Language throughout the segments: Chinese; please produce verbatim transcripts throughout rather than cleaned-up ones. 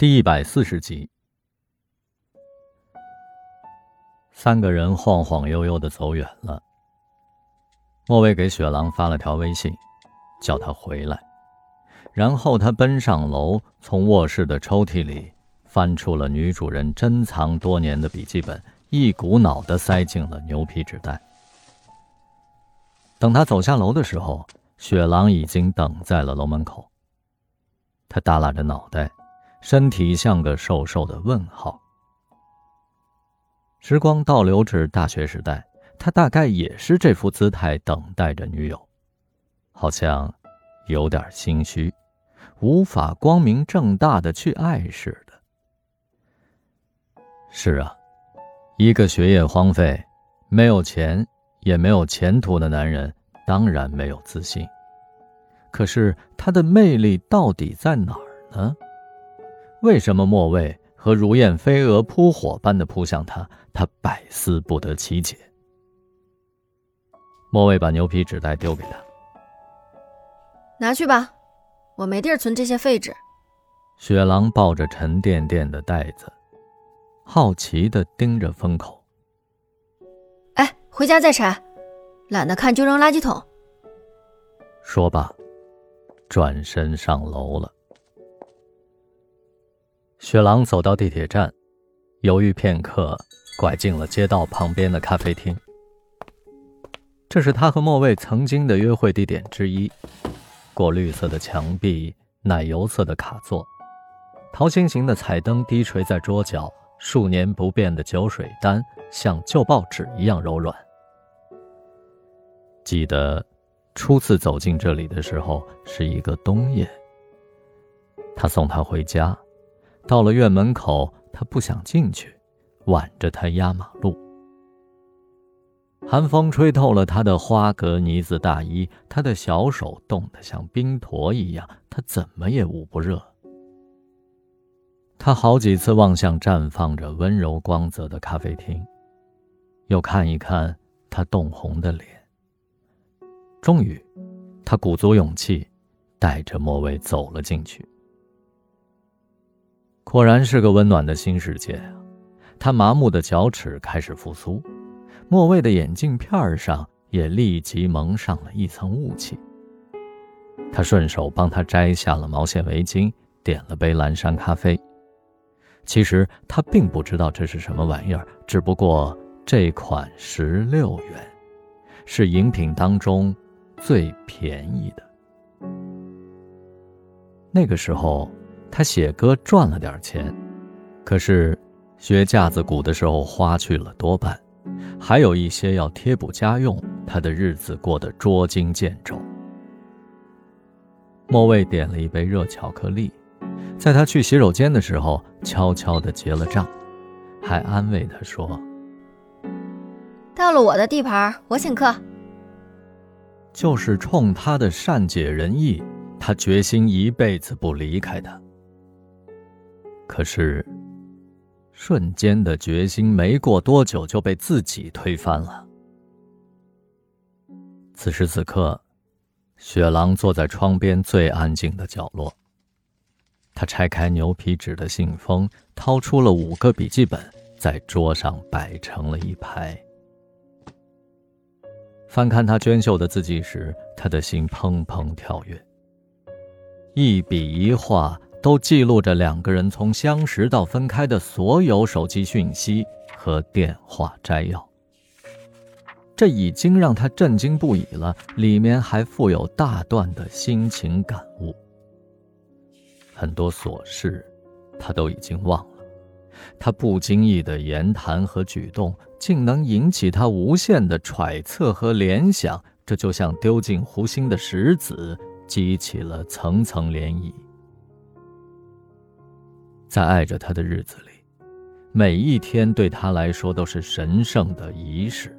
第一百四十集，三个人晃晃悠悠地走远了。莫卫给雪狼发了条微信，叫他回来，然后他奔上楼，从卧室的抽屉里翻出了女主人珍藏多年的笔记本，一股脑地塞进了牛皮纸袋。等他走下楼的时候，雪狼已经等在了楼门口。他耷拉着脑袋，身体像个瘦瘦的问号。时光倒流至大学时代，他大概也是这副姿态等待着女友，好像有点心虚，无法光明正大的去爱似的。是啊，一个学业荒废，没有钱也没有前途的男人，当然没有自信。可是他的魅力到底在哪儿呢？为什么莫卫和如燕飞蛾扑火般的扑向他，他百思不得其解。莫卫把牛皮纸袋丢给他，拿去吧，我没地儿存这些废纸。雪狼抱着沉甸甸的袋子，好奇地盯着风口。哎，回家再拆，懒得看就扔垃圾桶。说罢，转身上楼了。雪狼走到地铁站，犹豫片刻，拐进了街道旁边的咖啡厅。这是他和莫卫曾经的约会地点之一，过绿色的墙壁，奶油色的卡座，桃心形的彩灯低垂在桌角，数年不变的酒水单像旧报纸一样柔软。记得初次走进这里的时候是一个冬夜，他送她回家，到了院门口，他不想进去，挽着他压马路。寒风吹透了他的花格呢子大衣，他的小手冻得像冰坨一样，他怎么也捂不热。他好几次望向绽放着温柔光泽的咖啡厅，又看一看他冻红的脸。终于，他鼓足勇气，带着莫卫走了进去。果然是个温暖的新世界啊！他麻木的脚趾开始复苏，莫卫的眼镜片上也立即蒙上了一层雾气。他顺手帮他摘下了毛线围巾，点了杯蓝山咖啡。其实他并不知道这是什么玩意儿，只不过这款十六元，是饮品当中最便宜的。那个时候他写歌赚了点钱，可是学架子鼓的时候花去了多半，还有一些要贴补家用，他的日子过得捉襟见肘。莫卫点了一杯热巧克力，在他去洗手间的时候悄悄地结了账，还安慰他说，到了我的地盘我请客。就是冲他的善解人意，他决心一辈子不离开他。可是瞬间的决心没过多久就被自己推翻了。此时此刻，雪狼坐在窗边最安静的角落，他拆开牛皮纸的信封，掏出了五个笔记本，在桌上摆成了一排。翻看他娟秀的字迹时，他的心砰砰跳跃，一笔一画都记录着两个人从相识到分开的所有手机讯息和电话摘要。这已经让他震惊不已了，里面还附有大段的心情感悟。很多琐事他都已经忘了，他不经意的言谈和举动竟能引起他无限的揣测和联想，这就像丢进湖心的石子，激起了层层涟漪。在爱着他的日子里，每一天对他来说都是神圣的仪式。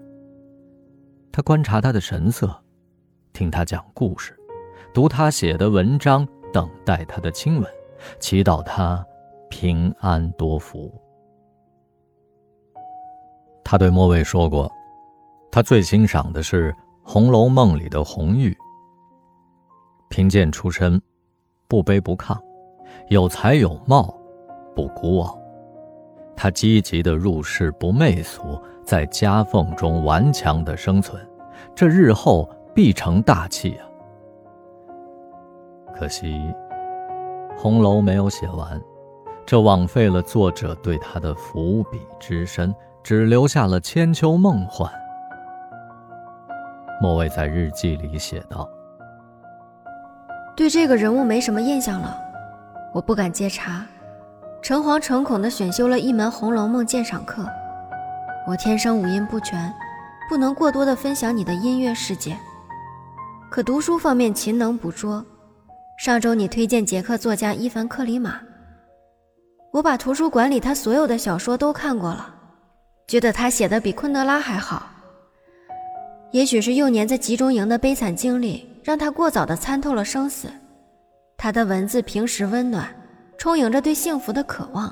他观察他的神色，听他讲故事，读他写的文章，等待他的亲吻，祈祷他平安多福。他对莫卫说过，他最欣赏的是《红楼梦》里的红玉。贫贱出身，不卑不亢，有才有貌，不孤傲，他积极的入世不媚俗，在夹缝中顽强的生存，这日后必成大器啊。可惜红楼没有写完，这枉费了作者对他的伏笔之深，只留下了千秋梦幻。莫蔚在日记里写道，对这个人物没什么印象了，我不敢接茬，诚惶诚恐地选修了一门《红楼梦》鉴赏课。我天生五音不全，不能过多地分享你的音乐世界，可读书方面勤能捕捉。上周你推荐捷克作家伊凡·克里马，我把图书馆里他所有的小说都看过了，觉得他写的比昆德拉还好。也许是幼年在集中营的悲惨经历让他过早地参透了生死，他的文字平实温暖，充盈着对幸福的渴望。